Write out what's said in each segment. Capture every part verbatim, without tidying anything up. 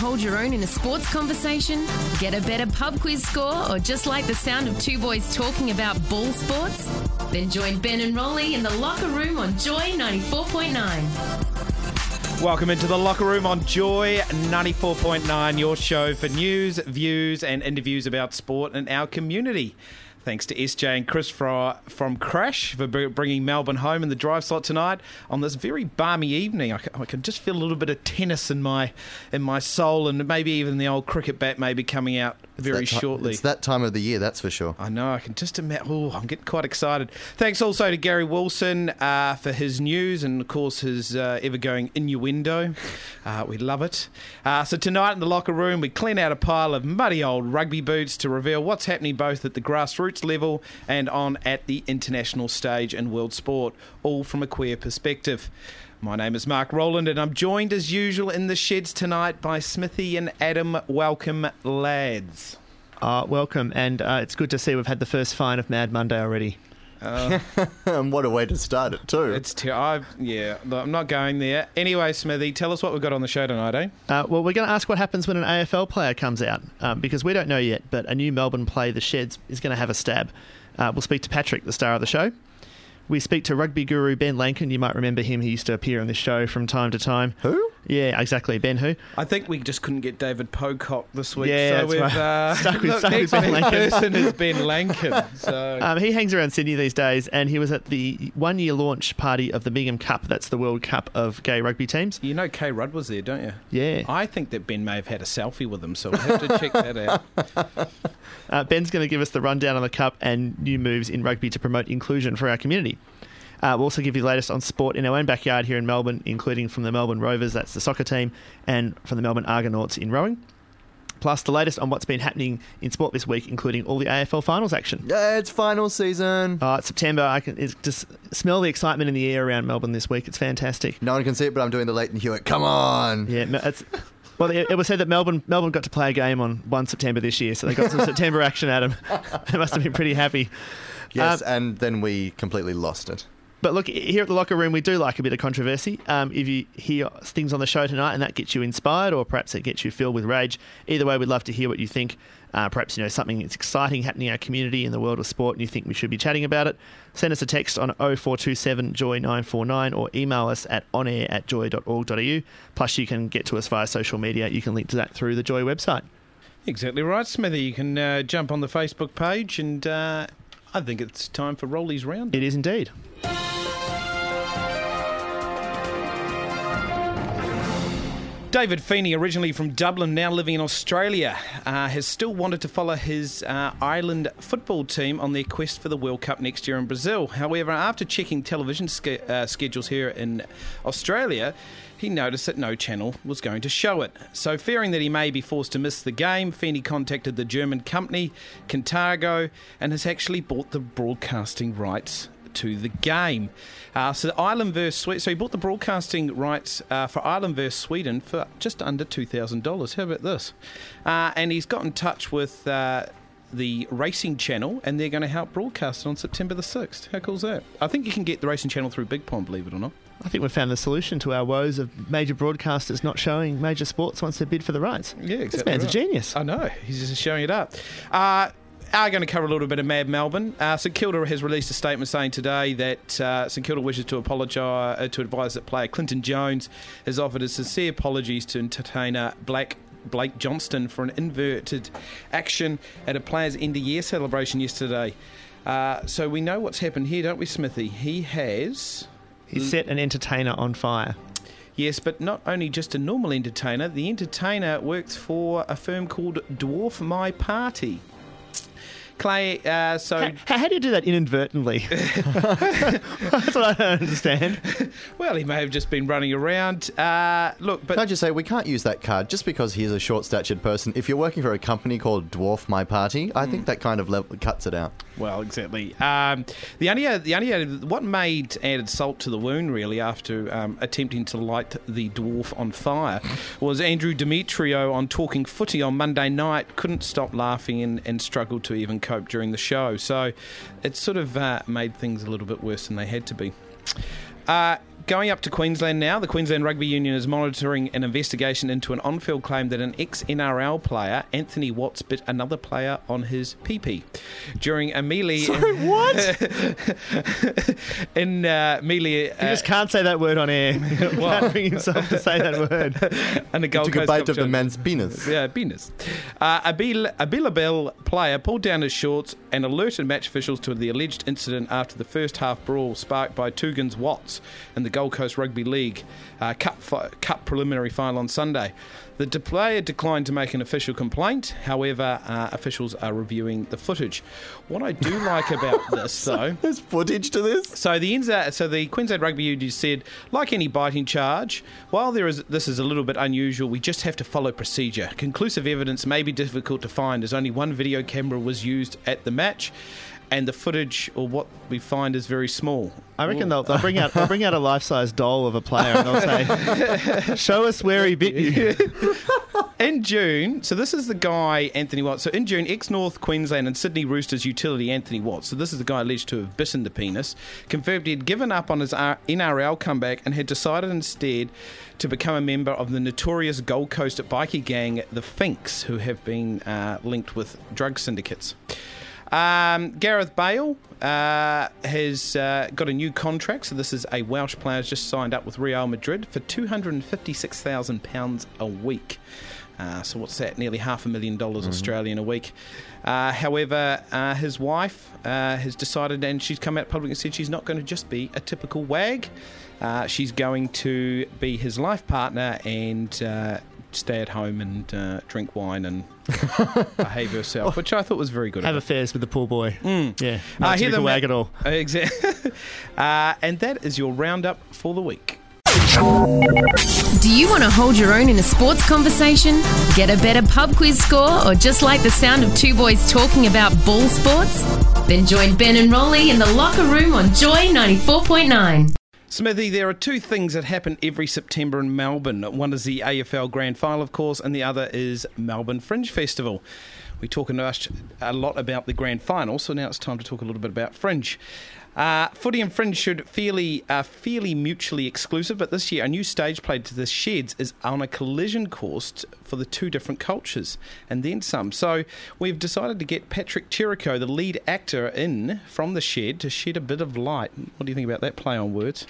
Hold your own in a sports conversation, get a better pub quiz score, or just like the sound of two boys talking about ball sports? Then join Ben and Rolly in the Locker Room on Joy ninety-four point nine. Welcome into the Locker Room on Joy ninety-four point nine, your show for news, views, and interviews about sport and our community. Thanks to S J and Chris from Crash for bringing Melbourne home in the drive slot tonight on this very balmy evening. I can just feel a little bit of tennis in my in my soul, and maybe even the old cricket bat may be coming out very it's shortly. T- it's that time of the year, that's for sure. I know, I can just imagine. Oh, I'm getting quite excited. Thanks also to Gary Wilson uh, for his news and, of course, his uh, ever-going innuendo. Uh, we love it. Uh, so tonight in the Locker Room, we clean out a pile of muddy old rugby boots to reveal what's happening both at the grassroots level and on at the international stage in world sport, all from a queer perspective. My name is Mark Rowland, and I'm joined as usual in the sheds tonight by Smithy and Adam. Welcome, lads. Uh, welcome, and uh, it's good to see we've had the first fine of Mad Monday already. Uh, and what a way to start it too. It's ter- I've, yeah, I'm not going there. Anyway, Smithy, tell us what we've got on the show tonight, eh? Uh, well, we're going to ask what happens when an A F L player comes out, um, because we don't know yet, but a new Melbourne play, The Sheds, is going to have a stab. Uh, we'll speak to Patrick, the star of the show. We speak to rugby guru Ben Lankin. You might remember him. He used to appear on this show from time to time. Who? Yeah, exactly. Ben who? I think we just couldn't get David Pocock this week. Yeah, so we've right. uh, stuck with, look, stuck with Ben Lankin. Next person is Ben Lankin. So. Um, he hangs around Sydney these days, and he was at the one-year launch party of the Bingham Cup. That's the World Cup of gay rugby teams. You know Kay Rudd was there, don't you? Yeah. I think that Ben may have had a selfie with him, so we'll have to check that out. Uh, Ben's going to give us the rundown on the Cup and new moves in rugby to promote inclusion for our community. Uh, we'll also give you the latest on sport in our own backyard here in Melbourne, including from the Melbourne Rovers, that's the soccer team, and from the Melbourne Argonauts in rowing. Plus the latest on what's been happening in sport this week, including all the A F L finals action. Yeah, it's final season. Oh, it's September. I can it's just smell the excitement in the air around Melbourne this week. It's fantastic. No one can see it, but I'm doing the Leighton Hewitt. Come on. Yeah, it's... Well, it was said that Melbourne Melbourne got to play a game on the first of September this year, so they got some September action, Adam. They must have been pretty happy. Yes, um, and then we completely lost it. But look, here at the Locker Room, we do like a bit of controversy. Um, if you hear things on the show tonight and that gets you inspired, or perhaps it gets you filled with rage, either way, we'd love to hear what you think. Uh, perhaps, you know, something that's exciting happening in our community in the world of sport and you think we should be chatting about it. Send us a text on oh four two seven Joy nine four nine or email us at onair at joy dot org dot a u. Plus, you can get to us via social media. You can link to that through the Joy website. Exactly right, Smithy. You can uh, jump on the Facebook page, and uh, I think it's time for Rolly's Round. It is indeed. David Feeney, originally from Dublin, now living in Australia, uh, has still wanted to follow his uh, Ireland football team on their quest for the World Cup next year in Brazil. However, after checking television ske- uh, schedules here in Australia, he noticed that no channel was going to show it. So fearing that he may be forced to miss the game, Feeney contacted the German company Kintargo and has actually bought the broadcasting rights to the game. Uh, so Ireland versus Sweden. So he bought the broadcasting rights uh, for Ireland versus Sweden for just under two thousand dollars. How about this? Uh, and he's got in touch with uh, the Racing Channel, and they're going to help broadcast it on September the sixth. How cool is that? I think you can get the Racing Channel through Big Pond, believe it or not. I think we've found the solution to our woes of major broadcasters not showing major sports once they bid for the rights. Yeah, exactly. This man's right. A genius. I know. He's just showing it up. Uh, are going to cover a little bit of Mad Melbourne. Uh, St Kilda has released a statement saying today that uh, St Kilda wishes to apologise uh, to advise that player Clinton Jones has offered his sincere apologies to entertainer Black, Blake Johnston for an inverted action at a player's end-of-year celebration yesterday. Uh, so we know what's happened here, don't we, Smithy? He has... He set an entertainer on fire. Yes, but not only just a normal entertainer. The entertainer works for a firm called Dwarf My Party. Clay, uh, so... How, how do you do that inadvertently? That's what I don't understand. Well, he may have just been running around. Uh, look, but... Can I just say, we can't use that card just because he's a short-statured person. If you're working for a company called Dwarf My Party, I mm. think that kind of level cuts it out. Well, exactly. Um, the only, the only, what made added salt to the wound, really, after um, attempting to light the dwarf on fire, was Andrew Demetrio on Talking Footy on Monday night couldn't stop laughing and, and struggled to even cope during the show. So it sort of uh, made things a little bit worse than they had to be. Uh, Going up to Queensland now, the Queensland Rugby Union is monitoring an investigation into an on-field claim that an ex-N R L player, Anthony Watts, bit another player on his pee-pee. During a melee... Sorry, in, what? in uh, melee... You uh, just can't say that word on air. Can't bring himself to say that word. And a Gold Coast... Took a bite of the man's penis. Yeah, penis. Uh, a Bilabel player pulled down his shorts and alerted match officials to the alleged incident after the first half brawl sparked by Tugan's Watts and the Gold Coast Rugby League uh, cup, fi- cup preliminary final on Sunday. The de- player declined to make an official complaint. However, uh, officials are reviewing the footage. What I do like about this, though... There's footage to this? So the N Z A- so the Queensland Rugby Union said, like any biting charge, while there is this is a little bit unusual, we just have to follow procedure. Conclusive evidence may be difficult to find as only one video camera was used at the match. And the footage, or what we find, is very small. I reckon they'll, they'll bring out they'll bring out a life-size doll of a player and they'll say, show us where he bit you. In June, so this is the guy, Anthony Watts. So in June, ex-North Queensland and Sydney Roosters utility Anthony Watts, so this is the guy alleged to have bitten the penis, confirmed he had given up on his N R L comeback and had decided instead to become a member of the notorious Gold Coast bikie gang, the Finks, who have been uh, linked with drug syndicates. Um, Gareth Bale uh, has uh, got a new contract. So this is a Welsh player who's just signed up with Real Madrid for two hundred fifty-six thousand pounds a week. Uh, so what's that? Nearly half a million dollars mm-hmm. Australian a week. Uh, however, uh, his wife uh, has decided, and she's come out public and said she's not going to just be a typical wag. Uh, she's going to be his life partner and... Uh, stay at home and uh, drink wine and behave herself, which I thought was very good. Have affairs with the poor boy. Mm. Yeah. Not uh, to the wag at all. Exactly. uh, and that is your roundup for the week. Do you want to hold your own in a sports conversation? Get a better pub quiz score or just like the sound of two boys talking about ball sports? Then join Ben and Rolly in the Locker Room on Joy ninety-four point nine. Smithy, there are two things that happen every September in Melbourne. One is the A F L Grand Final, of course, and the other is Melbourne Fringe Festival. We talk a lot about the Grand Final, so now it's time to talk a little bit about Fringe. Uh, footy and Fringe should fairly are fairly mutually exclusive, but this year a new stage play to the Sheds is on a collision course for the two different cultures, and then some. So we've decided to get Patrick Tirico, the lead actor, in from the Shed to shed a bit of light. What do you think about that play on words?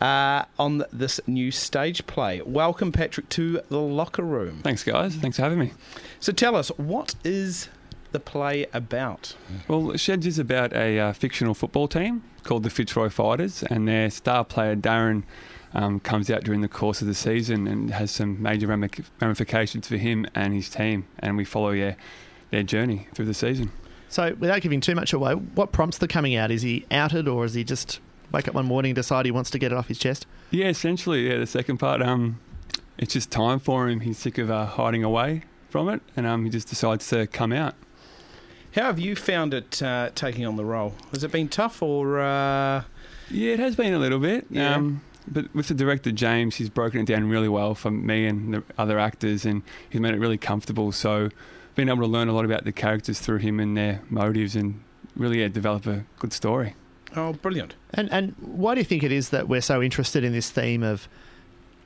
Uh, on this new stage play. Welcome, Patrick, to the Locker Room. Thanks, guys. Thanks for having me. So tell us, what is... the play about? Well, Sheds is about a uh, fictional football team called the Fitzroy Fighters, and their star player Darren um, comes out during the course of the season and has some major ramifications for him and his team, and we follow yeah, their journey through the season. So without giving too much away, what prompts the coming out? Is he outed, or is he just wake up one morning and decide he wants to get it off his chest? Yeah, essentially, yeah, the second part, um, it's just time for him. He's sick of uh, hiding away from it, and um, he just decides to come out. How have you found it uh, taking on the role? Has it been tough or...? Uh... Yeah, it has been a little bit. Yeah. Um, but with the director, James, he's broken it down really well for me and the other actors, and he's made it really comfortable. So being able to learn a lot about the characters through him and their motives and really yeah, develop a good story. Oh, brilliant. And, and why do you think it is that we're so interested in this theme of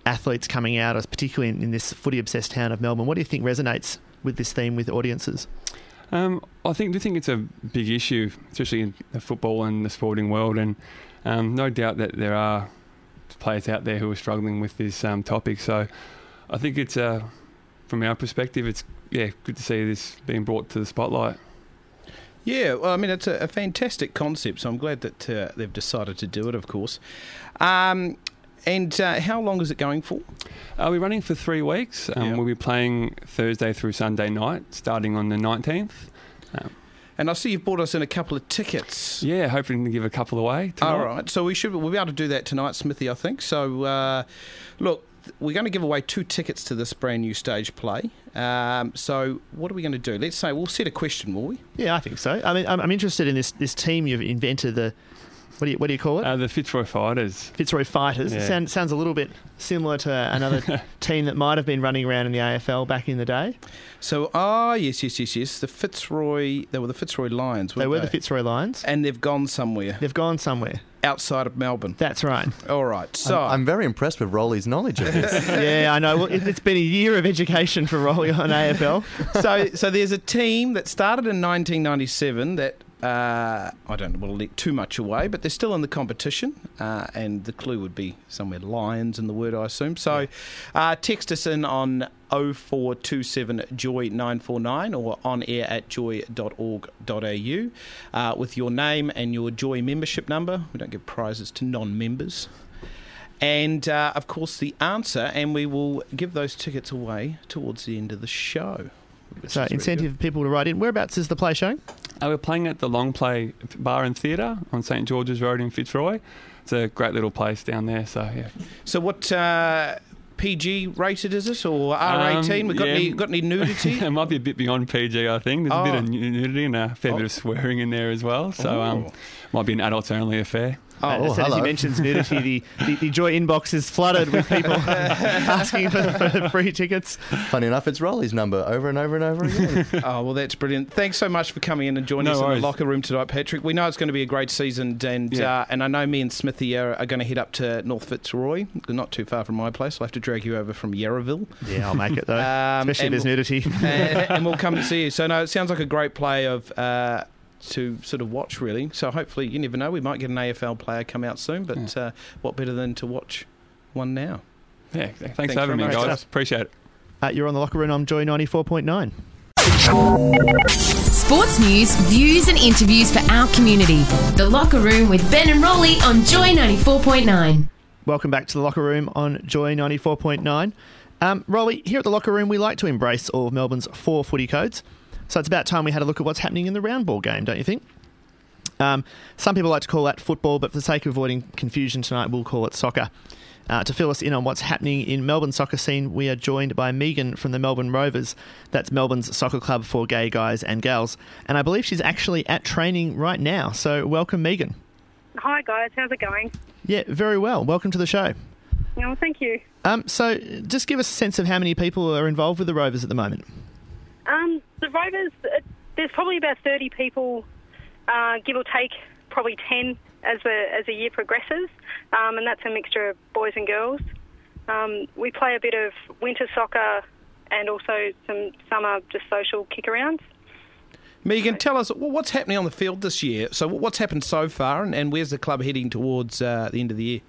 athletes coming out, particularly in, in this footy-obsessed town of Melbourne? What do you think resonates with this theme with audiences? Um, I think do think it's a big issue, especially in the football and the sporting world, and um, no doubt that there are players out there who are struggling with this um, topic. So I think it's uh, from our perspective, it's yeah good to see this being brought to the spotlight. Yeah, well, I mean, it's a, a fantastic concept, so I'm glad that uh, they've decided to do it, of course. Um, and uh, how long is it going for? Uh, we're running for three weeks. Um, yeah. We'll be playing Thursday through Sunday night, starting on the nineteenth. Um, And I see you've bought us in a couple of tickets. Yeah, hoping to give a couple away tonight. All right, so we should, we'll be able to do that tonight, Smithy, I think. So, uh, look, we're going to give away two tickets to this brand new stage play. Um, so what are we going to do? Let's say we'll set a question, will we? Yeah, I think so. I mean, I'm, I'm interested in this this team you've invented, the... What do you, what do you call it? Uh, the Fitzroy Fighters. Fitzroy Fighters. Yeah. It sound, sounds a little bit similar to another team that might have been running around in the A F L back in the day. So, ah, oh, yes, yes, yes, yes. The Fitzroy, they were the Fitzroy Lions, weren't they? They were the Fitzroy Lions. And they've gone somewhere. They've gone somewhere. Outside of Melbourne. That's right. All right. So I'm, I'm very impressed with Rolly's knowledge of this. Yeah, I know. Well, it, it's been a year of education for Rolly on A F L. So, so there's a team that started in nineteen ninety-seven that... Uh, I don't want to let too much away, but they're still in the competition, uh, and the clue would be somewhere Lions in the word, I assume. So uh, text us in on oh four two seven Joy nine four nine or on air at joy dot org dot a u uh, with your name and your Joy membership number. We don't give prizes to non-members. And, uh, of course, the answer, and we will give those tickets away towards the end of the show. So incentive for people to write in. Whereabouts is the play showing? Uh, we're playing at the Long Play Bar and Theatre on St George's Road in Fitzroy. It's a great little place down there. So yeah. So what uh, P G rated is it or R eighteen? Um, we got yeah. any got any nudity? It might be a bit beyond P G. I think there's oh. a bit of nudity and a fair oh. bit of swearing in there as well. So um, might be an adults only affair. Oh, uh, as soon as he mentions nudity, the, the, the Joy inbox is flooded with people asking for, for free tickets. Funny enough, it's Rolly's number over and over and over again. Oh, well, that's brilliant. Thanks so much for coming in and joining no us worries. in the locker room tonight, Patrick. We know it's going to be a great season, and yeah. uh, and I know me and Smithy are, are going to head up to North Fitzroy, not too far from my place. I'll have to drag you over from Yarraville. Yeah, I'll make it, though, um, especially if there's we'll, nudity. Uh, and we'll come and see you. So, no, it sounds like a great play of... Uh, to sort of watch, really. So hopefully, you never know, we might get an A F L player come out soon, but yeah. uh, what better than to watch one now. Yeah, thanks, thanks for having me, guys. Stuff. Appreciate it. Uh, you're on the Locker Room. I'm Joy ninety-four point nine. Sports news, views and interviews for our community. The Locker Room with Ben and Rolly on Joy ninety-four point nine. Welcome back to the Locker Room on Joy ninety-four point nine. Um, Rolly, here at the Locker Room, we like to embrace all of Melbourne's four footy codes. So it's about time we had a look at what's happening in the round ball game, don't you think? Um, some people like to call that football, but for the sake of avoiding confusion tonight, we'll call it soccer. Uh, to fill us in on what's happening in Melbourne's soccer scene, we are joined by Megan from the Melbourne Rovers. That's Melbourne's soccer club for gay guys and gals. And I believe she's actually at training right now. So welcome, Megan. Hi, guys. How's it going? Yeah, very well. Welcome to the show. No, thank you. Um, so just give us a sense of how many people are involved with the Rovers at the moment. Um, the Rovers, uh, there's probably about thirty people, uh, give or take, probably ten as the as the year progresses, um, and that's a mixture of boys and girls. Um, we play a bit of winter soccer and also some summer just social kick-arounds. Megan, tell us, well, what's happening on the field this year? So what's happened so far, and, and where's the club heading towards uh, the end of the year?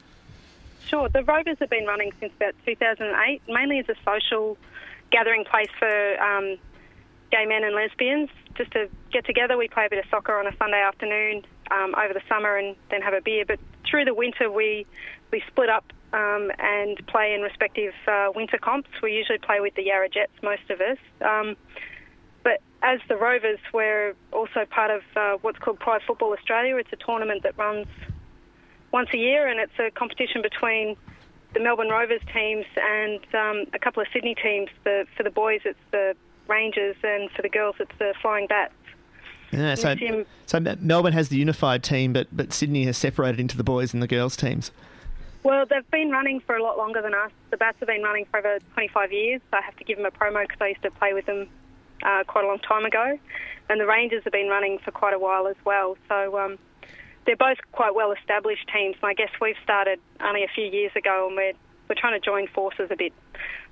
Sure, the Rovers have been running since about two thousand eight, mainly as a social gathering place for... Um, gay men and lesbians, just to get together. We play a bit of soccer on a Sunday afternoon um, over the summer and then have a beer. But through the winter, we we split up um, and play in respective uh, winter comps. We usually play with the Yarra Jets, most of us. Um, but as the Rovers, we're also part of uh, what's called Pride Football Australia. It's a tournament that runs once a year, and it's a competition between the Melbourne Rovers teams and um, a couple of Sydney teams. The, for the boys, it's the Rangers, and for the girls it's the Flying Bats. Yeah, so, so Melbourne has the unified team, but, but Sydney has separated into the boys and the girls teams. Well, they've been running for a lot longer than us. The Bats have been running for over twenty-five years. So I have to give them a promo because I used to play with them uh, quite a long time ago. And the Rangers have been running for quite a while as well. So um, they're both quite well-established teams, and I guess we've started only a few years ago, and we're we're trying to join forces a bit.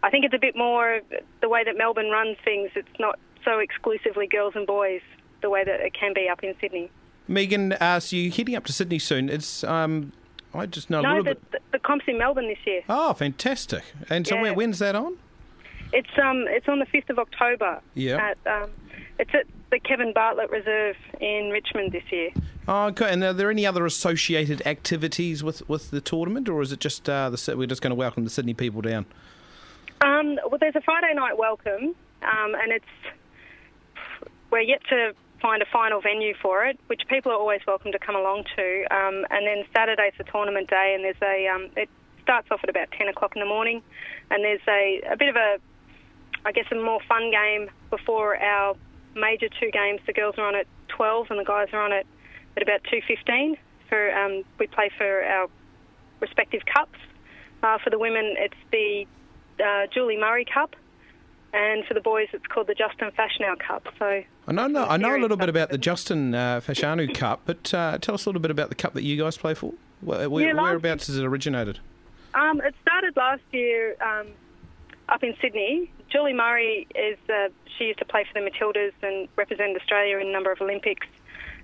I think it's a bit more the way that Melbourne runs things. It's not so exclusively girls and boys the way that it can be up in Sydney. Megan, uh, so you're heading up to Sydney soon. It's um, I just know no, a little the, bit... No, the, the comp's in Melbourne this year. Oh, fantastic. And so yeah. when, when's that on? It's um, it's on the fifth of October. Yeah. At, um, it's at the Kevin Bartlett Reserve in Richmond this year. Oh, okay. And are there any other associated activities with, with the tournament, or is it just uh, the, we're just going to welcome the Sydney people down? Um, well, there's a Friday night welcome, um, and it's we're yet to find a final venue for it, which people are always welcome to come along to. Um, and then Saturday's the tournament day, and there's a um, it starts off at about ten o'clock in the morning, and there's a, a bit of a, I guess, a more fun game before our major two games. The girls are on at twelve and the guys are on at, at about two fifteen. For um, we play for our respective cups. Uh, for the women, it's the uh, Julie Murray Cup, and for the boys, it's called the Justin Fashanu Cup. So I know, no, I know a little bit about the Justin uh, Fashanu Cup, but uh, tell us a little bit about the cup that you guys play for. Where, where, yeah, whereabouts has it originated? Um, it started last year um, up in Sydney. Julie Murray is uh, she used to play for the Matildas and represented Australia in a number of Olympics.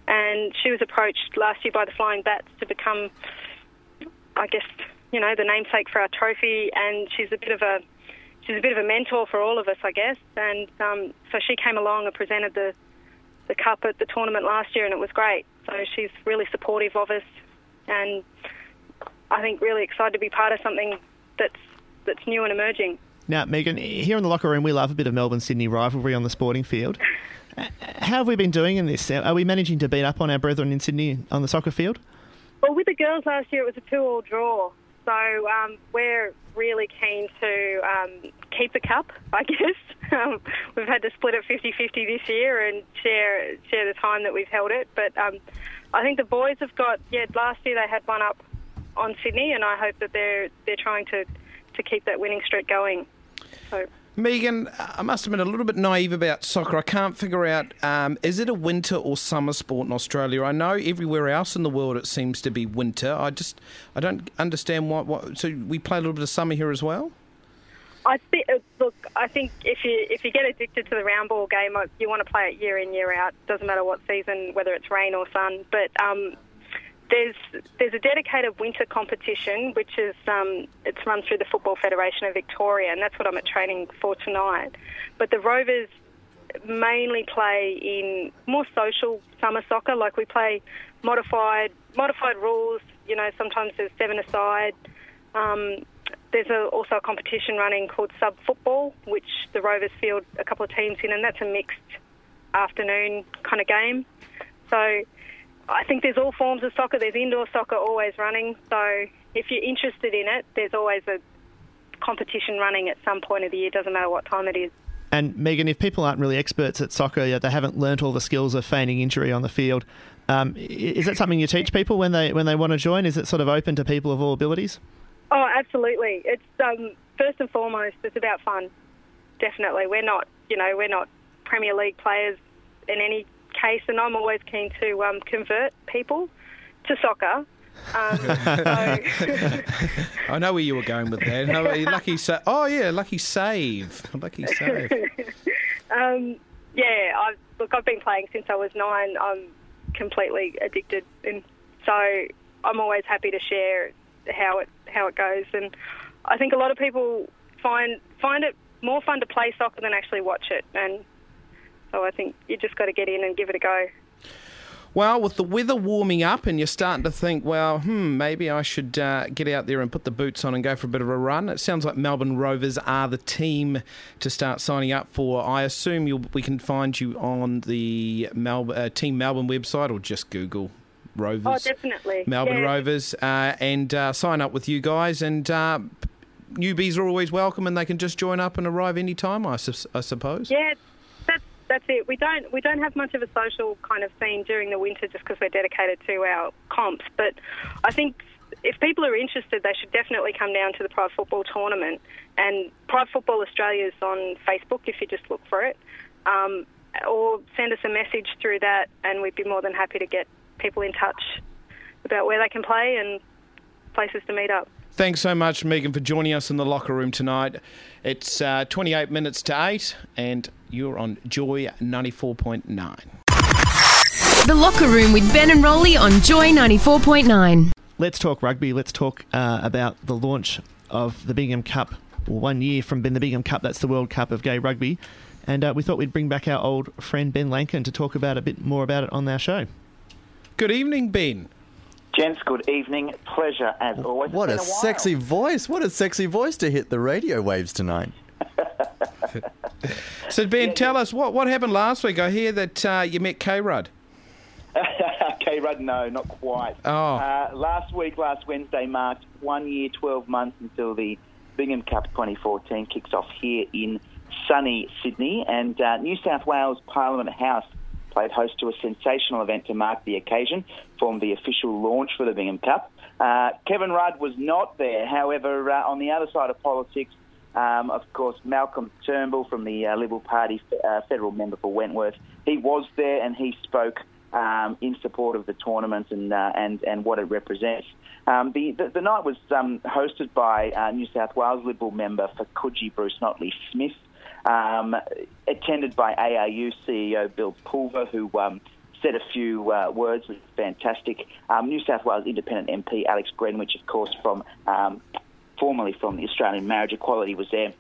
And she was approached last year by the Flying Bats to become, I guess, you know, the namesake for our trophy. And she's a bit of a she's a bit of a mentor for all of us, I guess. And um, so she came along and presented the the cup at the tournament last year, and it was great. So she's really supportive of us, and I think really excited to be part of something that's that's new and emerging. Now, Megan, here in the locker room, we love a bit of Melbourne-Sydney rivalry on the sporting field. How have we been doing in this? Are we managing to beat up on our brethren in Sydney on the soccer field? Well, with the girls last year, it was a two-all draw. So um, we're really keen to um, keep the cup, I guess. Um, we've had to split it fifty-fifty this year and share share the time that we've held it. But um, I think the boys have got, yeah, last year they had one up on Sydney, and I hope that they're they're trying to, to keep that winning streak going. So... Megan, I must have been a little bit naive about soccer. I can't figure out, um, is it a winter or summer sport in Australia? I know everywhere else in the world it seems to be winter. I just, I don't understand why, why so we play a little bit of summer here as well? I think, look, I think if you if you get addicted to the round ball game, you want to play it year in, year out. It doesn't matter what season, whether it's rain or sun. But um, there's there's a dedicated winter competition, which is um, it's run through the Football Federation of Victoria, and that's what I'm at training for tonight. But the Rovers mainly play in more social summer soccer, like we play modified modified rules. You know, sometimes there's seven-a-side. Um, there's a, also a competition running called Sub Football, which the Rovers field a couple of teams in, and that's a mixed afternoon kind of game. So I think there's all forms of soccer. There's indoor soccer always running. So if you're interested in it, there's always a competition running at some point of the year. Doesn't matter what time it is. And Megan, if people aren't really experts at soccer, they haven't learnt all the skills of feigning injury on the field. Um, is that something you teach people when they when they want to join? Is it sort of open to people of all abilities? Oh, absolutely. It's um, first and foremost, it's about fun. Definitely, we're not you know we're not Premier League players in any case, and I'm always keen to um, convert people to soccer. Um, so I know where you were going with that. Lucky sa- oh yeah, lucky save, lucky save. um, yeah, I've, look, I've been playing since I was nine. I'm completely addicted, and so I'm always happy to share how it how it goes. And I think a lot of people find find it more fun to play soccer than actually watch it, and so I think you just got to get in and give it a go. Well, with the weather warming up and you're starting to think, well, hmm, maybe I should uh, get out there and put the boots on and go for a bit of a run. It sounds like Melbourne Rovers are the team to start signing up for. I assume you'll, we can find you on the Mel- uh, Team Melbourne website, or just Google Rovers. Oh, definitely. Melbourne yeah. Rovers uh, and uh, sign up with you guys. And uh, newbies are always welcome, and they can just join up and arrive any time, I, su- I suppose. Yeah, that's That's it. We don't we don't have much of a social kind of scene during the winter just because we're dedicated to our comps. But I think if people are interested, they should definitely come down to the Pride Football Tournament. And Pride Football Australia is on Facebook if you just look for it. Um, or send us a message through that, and we'd be more than happy to get people in touch about where they can play and places to meet up. Thanks so much, Megan, for joining us in the locker room tonight. It's uh, twenty-eight minutes to eight, and you're on Joy ninety-four point nine. The Locker Room with Ben and Rolly on Joy ninety-four point nine. Let's talk rugby. Let's talk uh, about the launch of the Bingham Cup. Well, one year from the Bingham Cup, that's the World Cup of Gay Rugby. And uh, we thought we'd bring back our old friend Ben Lankin to talk about a bit more about it on our show. Good evening, Ben. Gents, good evening. Pleasure, as always. What a, a sexy voice. What a sexy voice to hit the radio waves tonight. So, Ben, yeah, tell us, what, what happened last week? I hear that uh, you met K-Rudd. K-Rudd, no, not quite. Oh. Uh, last week, last Wednesday, marked one year, twelve months until the Bingham Cup twenty fourteen kicks off here in sunny Sydney, and uh, New South Wales Parliament House played host to a sensational event to mark the occasion, formed the official launch for the Bingham Cup. Uh, Kevin Rudd was not there. However, uh, on the other side of politics, um, of course, Malcolm Turnbull from the uh, Liberal Party, uh, federal member for Wentworth, he was there and he spoke um, in support of the tournament and uh, and, and what it represents. Um, the, the, the night was um, hosted by uh, New South Wales Liberal member for Coogee, Bruce Notley-Smith, Um, attended by A R U C E O Bill Pulver, who um, said a few uh, words, which was fantastic. Um, New South Wales Independent M P Alex Greenwich, of course, from um, formerly from the Australian Marriage Equality, was there.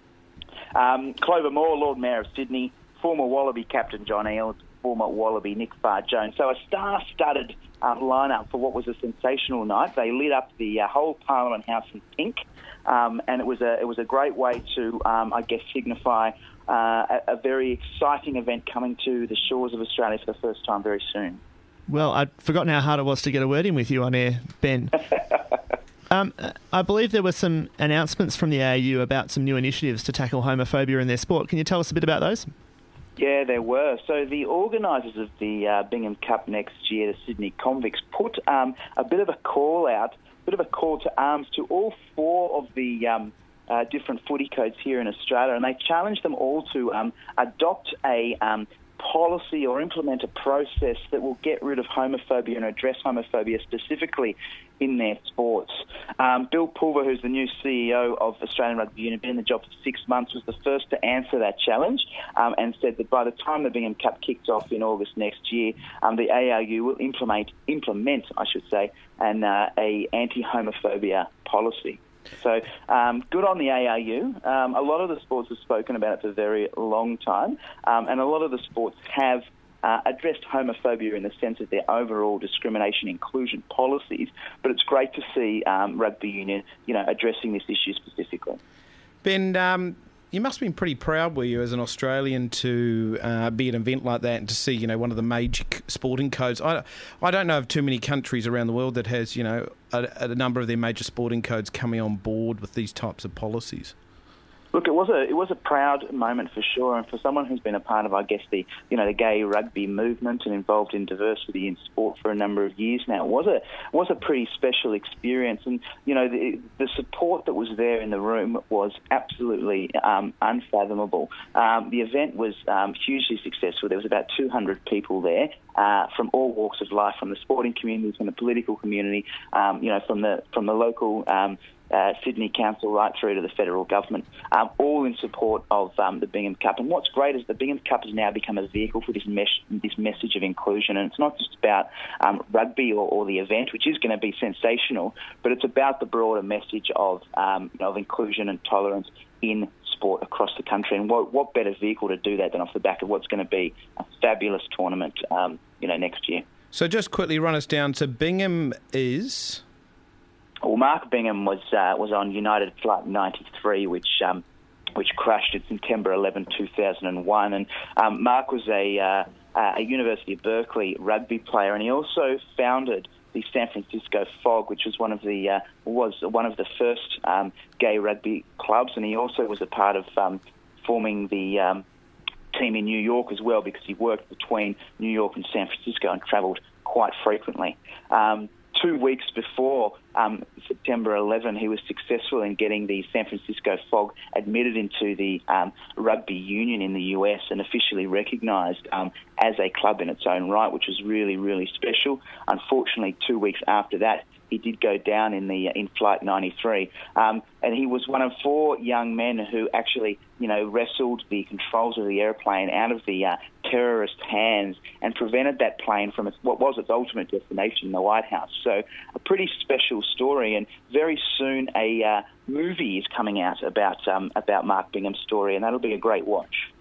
Um, Clover Moore, Lord Mayor of Sydney, former Wallaby captain John Eales, former Wallaby Nick Farr-Jones. So a star-studded uh, lineup for what was a sensational night. They lit up the uh, whole Parliament House in pink, um, and it was a it was a great way to, um, I guess, signify Uh, a, a very exciting event coming to the shores of Australia for the first time very soon. Well, I'd forgotten how hard it was to get a word in with you on air, Ben. um, I believe there were some announcements from the A A U about some new initiatives to tackle homophobia in their sport. Can you tell us a bit about those? Yeah, there were. So the organisers of the uh, Bingham Cup next year, the Sydney Convicts, put um, a bit of a call out, a bit of a call to arms to all four of the Um, Uh, different footy codes here in Australia, and they challenge them all to um, adopt a um, policy or implement a process that will get rid of homophobia and address homophobia specifically in their sports. Um, Bill Pulver, who's the new C E O of Australian Rugby Union, been in the job for six months, was the first to answer that challenge um, and said that by the time the Bingham Cup kicks off in August next year, um, the A R U will implement, implement I should say, an uh, a anti-homophobia policy. So um, good on the A R U. Um, a lot of the sports have spoken about it for a very long time, um, and a lot of the sports have uh, addressed homophobia in the sense of their overall discrimination inclusion policies, but it's great to see um, rugby union, you know, addressing this issue specifically. Ben, um, you must have been pretty proud, were you, as an Australian, to uh, be at an event like that and to see, you know, one of the major sporting codes. I, I don't know of too many countries around the world that has, you know, A, a number of their major sporting codes coming on board with these types of policies. Look, it was a it was a proud moment for sure, and for someone who's been a part of, I guess, the you know the gay rugby movement and involved in diversity in sport for a number of years now, it was a was a pretty special experience. And you know the the support that was there in the room was absolutely um, unfathomable. Um, the event was um, hugely successful. There was about two hundred people there. Uh, from all walks of life, from the sporting community, from the political community, um, you know, from the from the local um, uh, Sydney Council right through to the federal government, um, all in support of um, the Bingham Cup. And what's great is the Bingham Cup has now become a vehicle for this mesh, this message of inclusion. And it's not just about um, rugby or, or the event, which is going to be sensational, but it's about the broader message of um, of inclusion and tolerance in sport across the country, and what, what better vehicle to do that than off the back of what's going to be a fabulous tournament, um, you know, next year. So just quickly run us down. So Bingham is? Well, Mark Bingham was uh, was on United Flight ninety-three, which um, which crashed in September eleventh, two thousand one, and um, Mark was a uh, a University of Berkeley rugby player, and he also founded the San Francisco Fog, which was one of the uh, was one of the first um, gay rugby clubs, and he also was a part of um, forming the um, team in New York as well, because he worked between New York and San Francisco and travelled quite frequently. Um, two weeks before um, September eleventh, he was successful in getting the San Francisco Fog admitted into the um, rugby union in the U S and officially recognised um, as a club in its own right, which was really, really special. Unfortunately, two weeks after that, he did go down in the in Flight ninety-three, um, and he was one of four young men who actually, you know, wrestled the controls of the airplane out of the uh, terrorist hands and prevented that plane from its, what was its ultimate destination, the White House. So a pretty special story, and very soon a uh, movie is coming out about um, about Mark Bingham's story, and that'll be a great watch.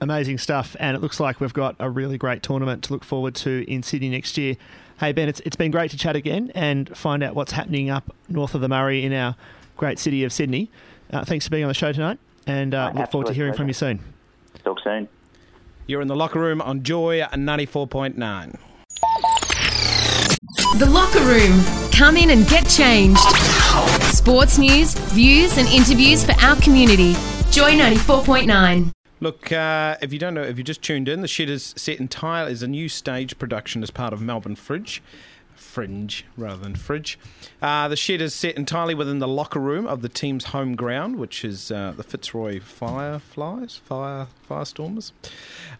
Amazing stuff, and it looks like we've got a really great tournament to look forward to in Sydney next year. Hey, Ben, it's it's been great to chat again and find out what's happening up north of the Murray in our great city of Sydney. Uh, thanks for being on the show tonight, and uh, look forward to hearing from you soon. Talk soon. You're in the Locker Room on Joy ninety-four point nine. The Locker Room. Come in and get changed. Sports news, views and interviews for our community. Joy ninety-four point nine. Look, uh, if you don't know, if you just tuned in, The Shitters set entirely is a new stage production as part of Melbourne Fringe. Fringe rather than Fridge. Uh, the Shed is set entirely within the locker room of the team's home ground, which is uh, the Fitzroy Fireflies, Fire Firestormers.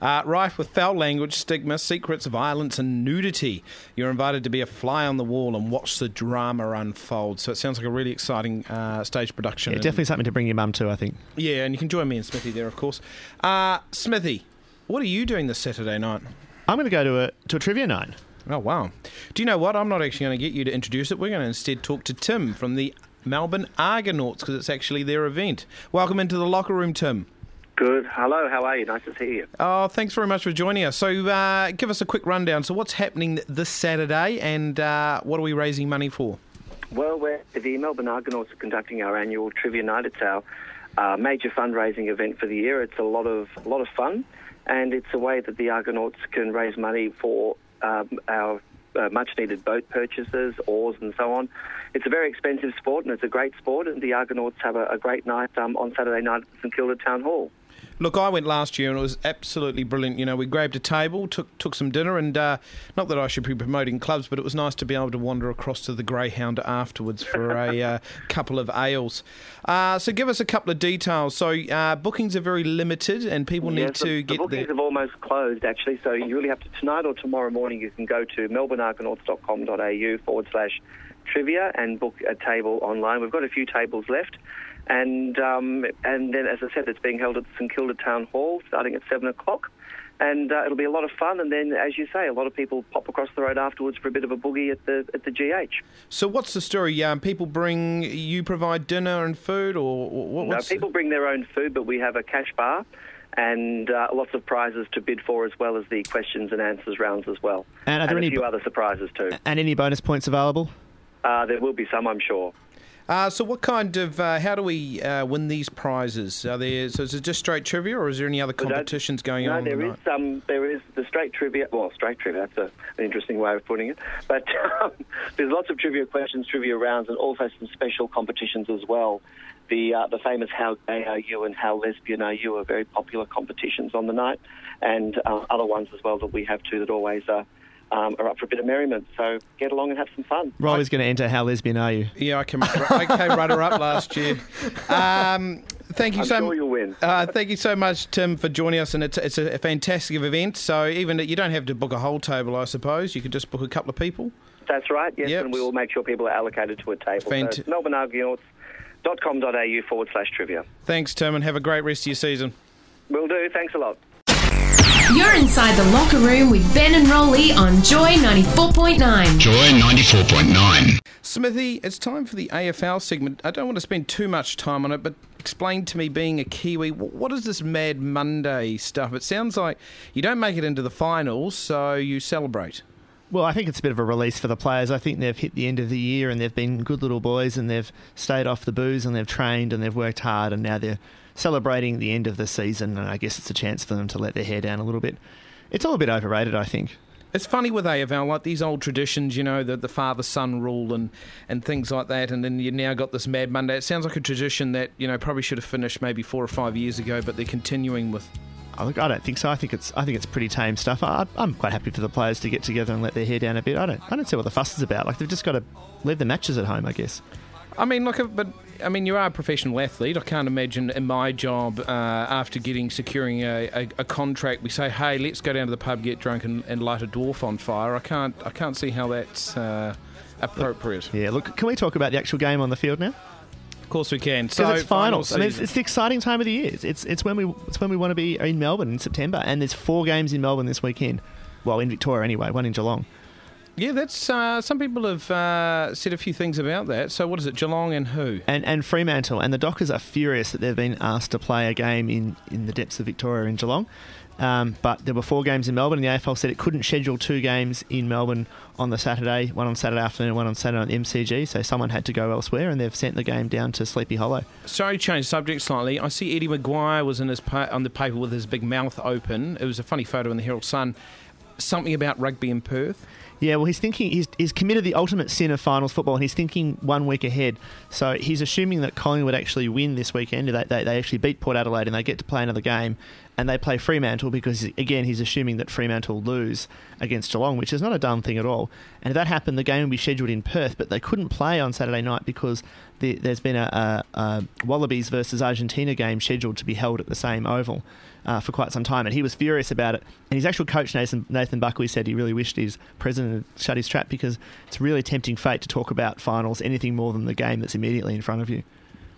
Uh, rife with foul language, stigma, secrets, violence and nudity. You're invited to be a fly on the wall and watch the drama unfold. So it sounds like a really exciting uh, stage production. Yeah, definitely and, something to bring your mum to, I think. Yeah, and you can join me and Smithy there, of course. Uh, Smithy, what are you doing this Saturday night? I'm going to go to a, to a trivia night. Oh, wow. Do you know what? I'm not actually going to get you to introduce it. We're going to instead talk to Tim from the Melbourne Argonauts because it's actually their event. Welcome into the Locker Room, Tim. Good. Hello. How are you? Nice to see you. Oh, thanks very much for joining us. So uh, give us a quick rundown. So what's happening this Saturday and uh, what are we raising money for? Well, we're, the Melbourne Argonauts are conducting our annual Trivia Night. It's our uh, major fundraising event for the year. It's a lot of a lot of fun, and it's a way that the Argonauts can raise money for Um, our uh, much-needed boat purchases, oars and so on. It's a very expensive sport and it's a great sport, and the Argonauts have a, a great night um, on Saturday night at St Kilda Town Hall. Look, I went last year and it was absolutely brilliant. You know, we grabbed a table, took took some dinner, and uh, not that I should be promoting clubs, but it was nice to be able to wander across to the Greyhound afterwards for a uh, couple of ales. Uh, so give us a couple of details. So uh, bookings are very limited and people yes, need to the, get there. The bookings their... have almost closed, actually, so you really have to, tonight or tomorrow morning, you can go to melbourne argonauts dot com dot a u forward slash trivia and book a table online. We've got a few tables left. And um, and then, as I said, it's being held at St Kilda Town Hall, starting at seven o'clock. And uh, it'll be a lot of fun. And then, as you say, a lot of people pop across the road afterwards for a bit of a boogie at the at the G H. So what's the story? Um, people bring, you provide dinner and food? or, or what, what's No, people the... bring their own food, but we have a cash bar and uh, lots of prizes to bid for, as well as the questions and answers rounds as well. And, are there and any a few bo- other surprises too. And any bonus points available? Uh, there will be some, I'm sure. Uh, so what kind of, uh, how do we uh, win these prizes? Are there, so is it just straight trivia or is there any other competitions going no, on? No, there is, um, there is the straight trivia, well, straight trivia, that's a, an interesting way of putting it. But um, there's lots of trivia questions, trivia rounds, and also some special competitions as well. The uh, the famous How Gay Are You and How Lesbian Are You are very popular competitions on the night, and uh, other ones as well that we have too that always are. Uh, Um, are up for a bit of merriment, so get along and have some fun. Robbie's going to enter How Lesbian Are You? Yeah, I came, I came runner up last year. Um, thank you I'm so sure m- you'll win. Uh, thank you so much, Tim, for joining us, and it's it's a fantastic event. So even you don't have to book a whole table, I suppose. You could just book a couple of people. That's right. Yes, yep. And we will make sure people are allocated to a table. Fant- so melbourne argonauts dot com dot a u forward slash trivia. Thanks, Tim, and have a great rest of your season. Will do. Thanks a lot. You're inside the Locker Room with Ben and Rolly on Joy ninety-four point nine. Joy ninety-four point nine. Smithy, it's time for the A F L segment. I don't want to spend too much time on it, but explain to me, being a Kiwi, what is this Mad Monday stuff? It sounds like you don't make it into the finals, so you celebrate. Well, I think it's a bit of a release for the players. I think they've hit the end of the year and they've been good little boys and they've stayed off the booze and they've trained and they've worked hard, and now they're celebrating the end of the season, and I guess it's a chance for them to let their hair down a little bit. It's all a bit overrated, I think. It's funny with A F L, like these old traditions, you know, the, the father-son rule and, and things like that, and then you've now got this Mad Monday. It sounds like a tradition that, you know, probably should have finished maybe four or five years ago, but they're continuing with... I don't think so. I think it's I think it's pretty tame stuff. I, I'm quite happy for the players to get together and let their hair down a bit. I don't I don't see what the fuss is about. Like, they've just got to leave the matches at home, I guess. I mean, look, but I mean, you are a professional athlete. I can't imagine in my job, uh, after getting securing a, a, a contract, we say, "Hey, let's go down to the pub, get drunk, and, and light a dwarf on fire." I can't I can't see how that's uh, appropriate. Look, yeah, look, can we talk about the actual game on the field now? Of course we can. Because so it's finals. finals I mean, it's, it's the exciting time of the year. It's, it's it's when we it's when we want to be in Melbourne in September, and there's four games in Melbourne this weekend. Well, in Victoria anyway, one in Geelong. Yeah, that's uh, some people have uh, said a few things about that. So what is it, Geelong and who? And and Fremantle. And the Dockers are furious that they've been asked to play a game in, in the depths of Victoria in Geelong. Um, but there were four games in Melbourne, and the A F L said it couldn't schedule two games in Melbourne on the Saturday, one on Saturday afternoon and one on Saturday on the M C G, so someone had to go elsewhere, and they've sent the game down to Sleepy Hollow. Sorry to change subject slightly. I see Eddie Maguire was in his pa- on the paper with his big mouth open. It was a funny photo in the Herald Sun. Something about rugby in Perth. Yeah, well, he's thinking he's, he's committed the ultimate sin of finals football, and he's thinking one week ahead. So he's assuming that Collingwood actually win this weekend. They, they, they actually beat Port Adelaide, and they get to play another game, and they play Fremantle because, again, he's assuming that Fremantle lose against Geelong, which is not a dumb thing at all. And if that happened, the game would be scheduled in Perth, but they couldn't play on Saturday night because the, there's been a, a, a Wallabies versus Argentina game scheduled to be held at the same oval uh, for quite some time, and he was furious about it. And his actual coach, Nathan, Nathan Buckley, said he really wished his president had shut his trap because it's really tempting fate to talk about finals anything more than the game that's immediately in front of you.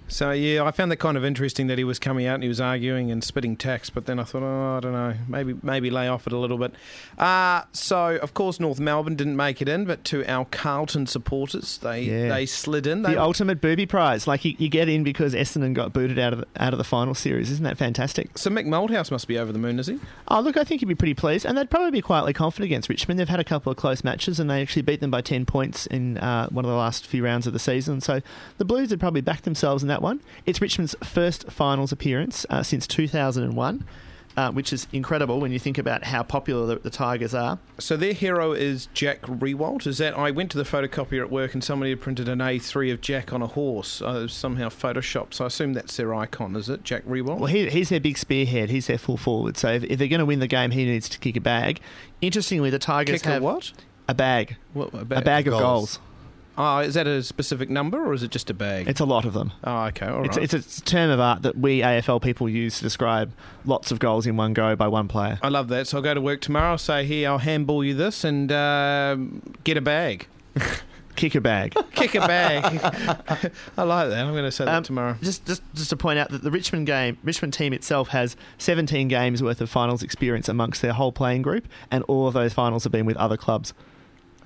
So, yeah, I found that kind of interesting that he was coming out and he was arguing and spitting tacks, but then I thought, oh, I don't know, maybe maybe lay off it a little bit. Uh, so, of course, North Melbourne didn't make it in, but to our Carlton supporters, they yeah. they slid in. They the were... ultimate booby prize. Like, you, you get in because Essendon got booted out of, the, out of the final series. Isn't that fantastic? So, Mick Malthouse must be over the moon, is he? Oh, look, I think he'd be pretty pleased, and they'd probably be quietly confident against Richmond. They've had a couple of close matches, and they actually beat them by ten points in uh, one of the last few rounds of the season. So, the Blues had probably backed themselves in that one. It's Richmond's first finals appearance uh, since two thousand one, uh, which is incredible when you think about how popular the, the Tigers are. So their hero is Jack Rewalt. Is that I went to the photocopier at work and somebody had printed an A three of Jack on a horse, uh, somehow photoshopped. So I assume that's their icon, is it, Jack Rewalt? Well, he, he's their big spearhead. He's their full forward. So if, if they're going to win the game, he needs to kick a bag. Interestingly, the Tigers kick have a what? A bag. What, a bag. A bag of goals. goals. Oh, is that a specific number or is it just a bag? It's a lot of them. Oh, okay, all right. It's, it's a term of art that we A F L people use to describe lots of goals in one go by one player. I love that. So I'll go to work tomorrow, I'll say, here, I'll handball you this and uh, get a bag. Kick a bag. Kick a bag. I like that. I'm going to say that um, tomorrow. Just, just just to point out that the Richmond game, Richmond team itself has seventeen games worth of finals experience amongst their whole playing group, and all of those finals have been with other clubs.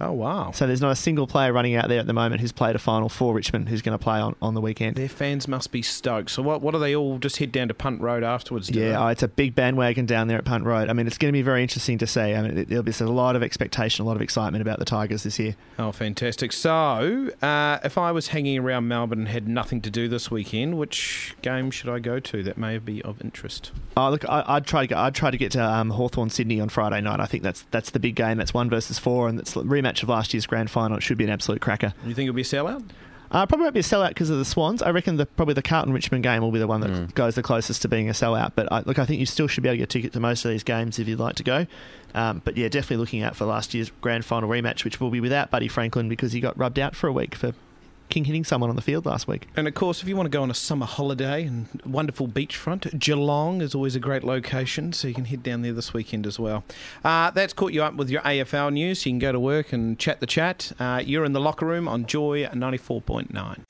Oh, wow. So there's not a single player running out there at the moment who's played a final for Richmond who's going to play on, on the weekend. Their fans must be stoked. So what what are they all just head down to Punt Road afterwards? Do yeah, oh, it's a big bandwagon down there at Punt Road. I mean, it's going to be very interesting to see. I mean, there'll be a lot of expectation, a lot of excitement about the Tigers this year. Oh, fantastic. So uh, if I was hanging around Melbourne and had nothing to do this weekend, which game should I go to that may be of interest? Oh, look, I, I'd try to go, I'd try to get to um, Hawthorn Sydney on Friday night. I think that's that's the big game. That's one versus four, and that's rematch of last year's grand final. It should be an absolute cracker. You think it'll be a sellout? Uh, probably won't be a sellout because of the Swans. I reckon the, probably the Carlton-Richmond game will be the one that mm. goes the closest to being a sellout. But I, look, I think you still should be able to get a ticket to most of these games if you'd like to go. Um, but yeah, definitely looking out for last year's grand final rematch, which will be without Buddy Franklin because he got rubbed out for a week for king hitting someone on the field last week. And of course, if you want to go on a summer holiday and wonderful beachfront, Geelong is always a great location, so you can head down there this weekend as well. Uh, that's caught you up with your A F L news. You can go to work and chat the chat. Uh, you're in the locker room on Joy ninety-four point nine.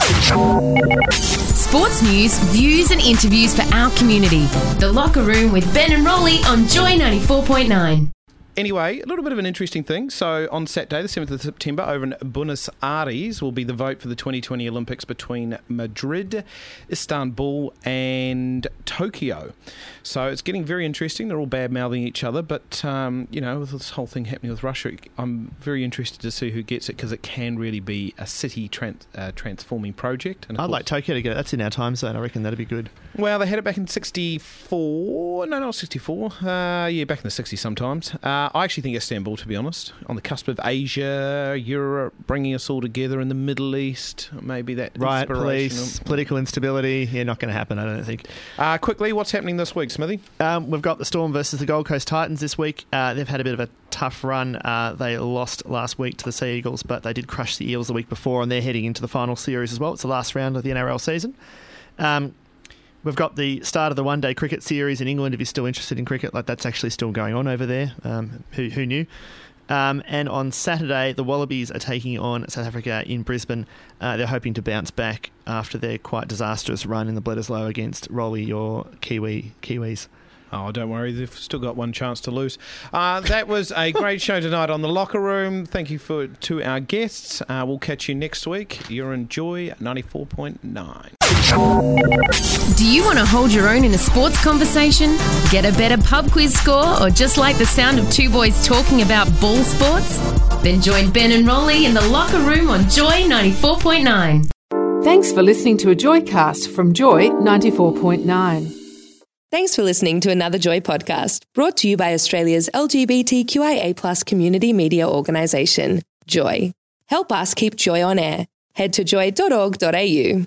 Sports news, views and interviews for our community. The Locker Room with Ben and Rolly on Joy ninety-four point nine. Anyway, a little bit of an interesting thing. So on Saturday, the seventh of September, over in Buenos Aires will be the vote for the twenty twenty Olympics between Madrid, Istanbul and Tokyo. So it's getting very interesting. They're all bad-mouthing each other. But, um, you know, with this whole thing happening with Russia, I'm very interested to see who gets it because it can really be a city trans- uh, transforming project. And I'd course, like Tokyo to get it. That's in our time zone. I reckon that'd be good. Well, they had it back in sixty-four. No, not sixty-four. Uh, yeah, back in the sixties sometimes. Uh, Uh, I actually think Istanbul, to be honest, on the cusp of Asia, Europe, bringing us all together in the Middle East, maybe that riot, police, political instability, yeah, not going to happen, I don't think. Uh, quickly, what's happening this week, Smithy? Um, we've got the Storm versus the Gold Coast Titans this week. Uh, they've had a bit of a tough run. Uh, they lost last week to the Sea Eagles, but they did crush the Eels the week before, and they're heading into the final series as well. It's the last round of the N R L season. Um, We've got the start of the one-day cricket series in England, if you're still interested in cricket. Like, that's actually still going on over there. Um, who, who knew? Um, and on Saturday, the Wallabies are taking on South Africa in Brisbane. Uh, they're hoping to bounce back after their quite disastrous run in the Bledisloe against Rolly, your Kiwi Kiwis. Oh, don't worry. They've still got one chance to lose. Uh, that was a great show tonight on The Locker Room. Thank you for to our guests. Uh, we'll catch you next week. You're in Joy ninety-four point nine. Do you want to hold your own in a sports conversation? Get a better pub quiz score or just like the sound of two boys talking about ball sports? Then join Ben and Rolly in the Locker Room on Joy ninety-four point nine. Thanks for listening to a Joycast from Joy ninety-four point nine. Thanks for listening to another Joy podcast, brought to you by Australia's L G B T Q I A plus community media organisation, Joy. Help us keep Joy on air. Head to joy dot org dot a u.